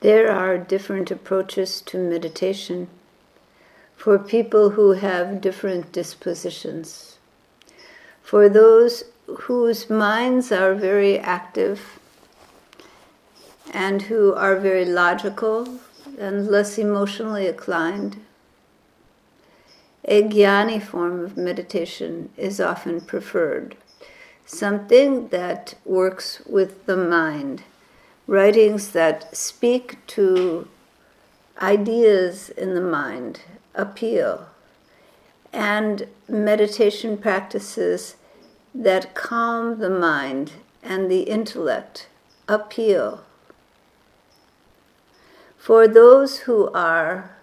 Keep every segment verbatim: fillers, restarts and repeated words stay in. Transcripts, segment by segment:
There are different approaches to meditation for people who have different dispositions. For those whose minds are very active and who are very logical and less emotionally inclined, a jnani form of meditation is often preferred. Something that works with the mind. Writings that speak to ideas in the mind, appeal, and meditation practices that calm the mind and the intellect, appeal. For those who are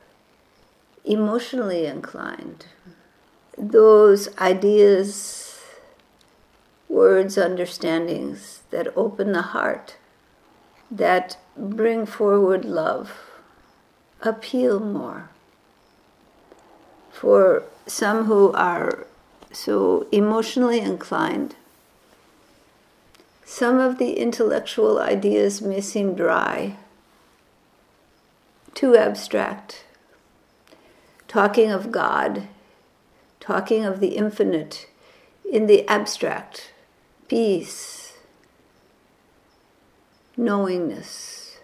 emotionally inclined, those ideas, words, understandings that open the heart, that bring forward love, appeal more. For some who are so emotionally inclined, some of the intellectual ideas may seem dry, too abstract. Talking of God, talking of the infinite in the abstract, peace, knowingness,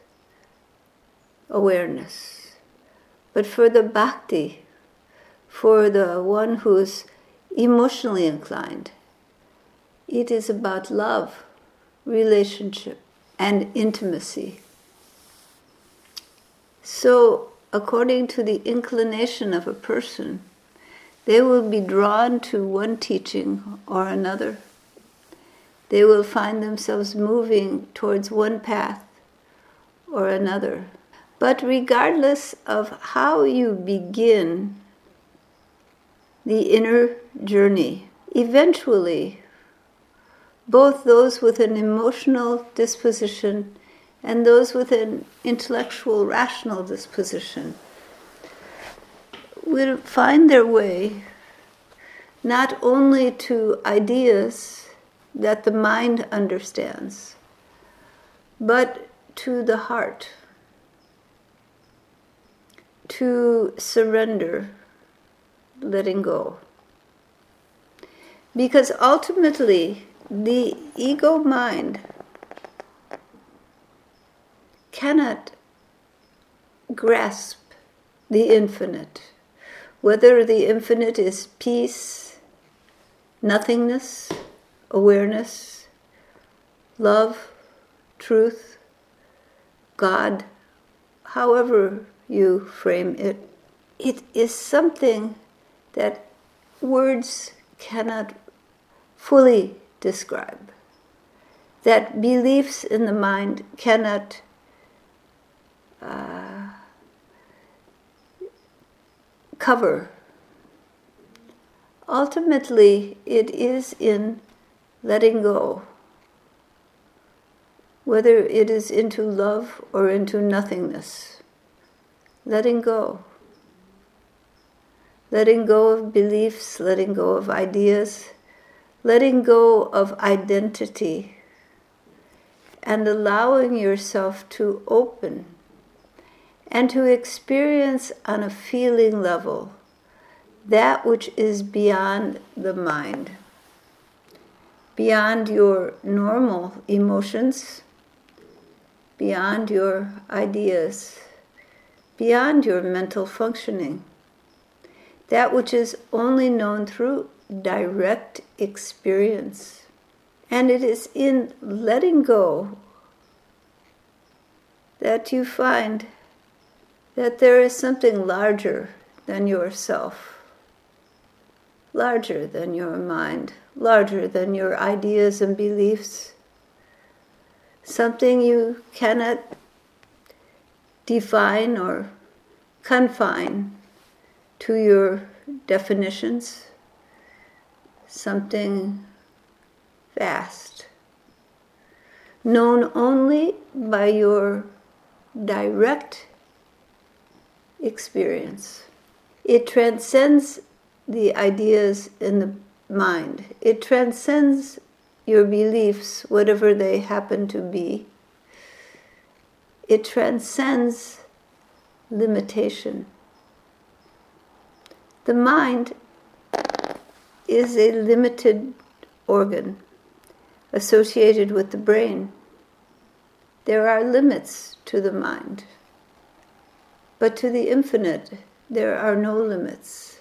awareness. But for the bhakti, for the one who's emotionally inclined, it is about love, relationship, and intimacy. So, according to the inclination of a person, they will be drawn to one teaching or another. They will find themselves moving towards one path or another. But regardless of how you begin the inner journey, eventually both those with an emotional disposition and those with an intellectual, rational disposition will find their way not only to ideas that the mind understands, but to the heart, to surrender, letting go. Because ultimately, the ego mind cannot grasp the infinite, whether the infinite is peace, nothingness, awareness, love, truth, God, however you frame it. It is something that words cannot fully describe, that beliefs in the mind cannot uh, cover. Ultimately, it is in letting go, whether it is into love or into nothingness. Letting go. Letting go of beliefs, letting go of ideas, letting go of identity, and allowing yourself to open and to experience on a feeling level that which is beyond the mind. Beyond your normal emotions, beyond your ideas, beyond your mental functioning, that which is only known through direct experience. And it is in letting go that you find that there is something larger than yourself, larger than your mind, larger than your ideas and beliefs, something you cannot define or confine to your definitions, something vast, known only by your direct experience. It transcends the ideas in the mind. It transcends your beliefs, whatever they happen to be. It transcends limitation. The mind is a limited organ associated with the brain. There are limits to the mind, but to the infinite there are no limits.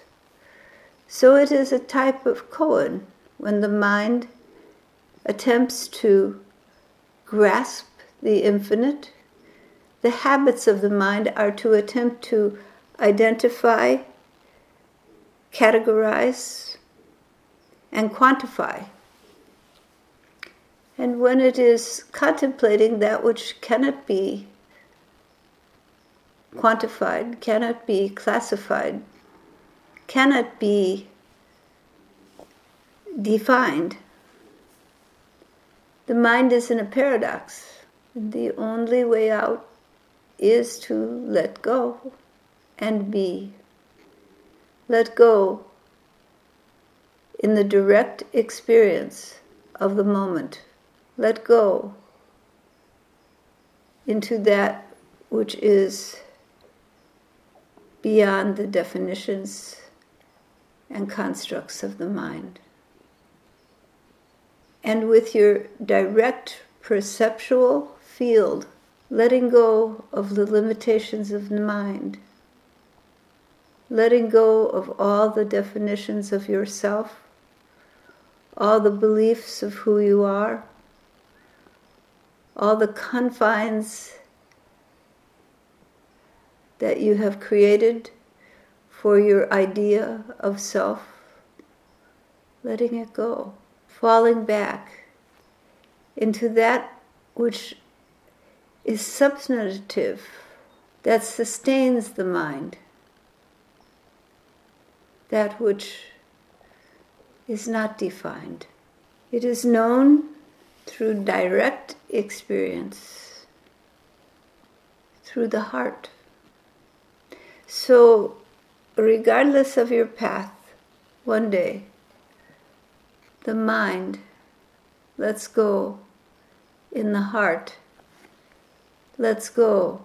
So it is a type of koan when the mind attempts to grasp the infinite. The habits of the mind are to attempt to identify, categorize, and quantify. And when it is contemplating that which cannot be quantified, cannot be classified, cannot be defined, the mind is in a paradox. The only way out is to let go and be. Let go in the direct experience of the moment. Let go into that which is beyond the definitions and constructs of the mind. And with your direct perceptual field, letting go of the limitations of the mind, letting go of all the definitions of yourself, all the beliefs of who you are, all the confines that you have created for your idea of self, letting it go, falling back into that which is substantive, that sustains the mind, that which is not defined. It is known through direct experience, through the heart. So, regardless of your path, one day, the mind lets go in the heart, lets go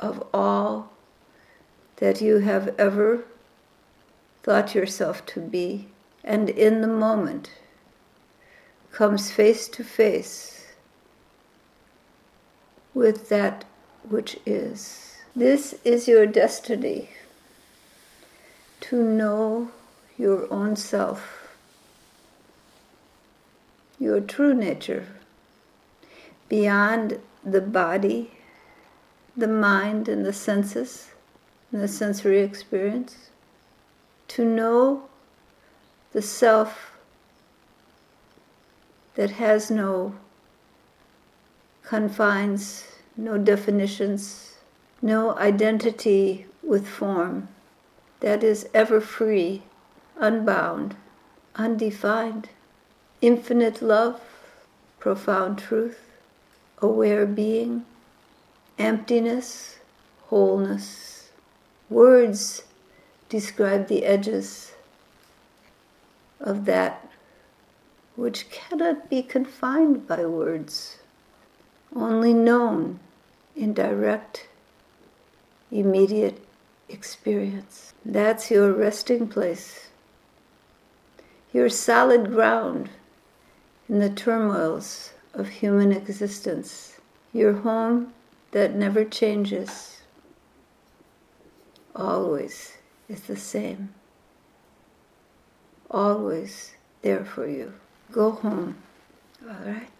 of all that you have ever thought yourself to be, and in the moment comes face to face with that which is. This is your destiny, to know your own self, your true nature, beyond the body, the mind, and the senses, and the sensory experience. To know the self that has no confines, no definitions, no identity with form, that is ever free, unbound, undefined, infinite love, profound truth, aware being, emptiness, wholeness. Words describe the edges of that which cannot be confined by words, only known in direct, immediate experience. That's your resting place, your solid ground in the turmoils of human existence, your home that never changes, always is the same, always there for you. Go home, all right?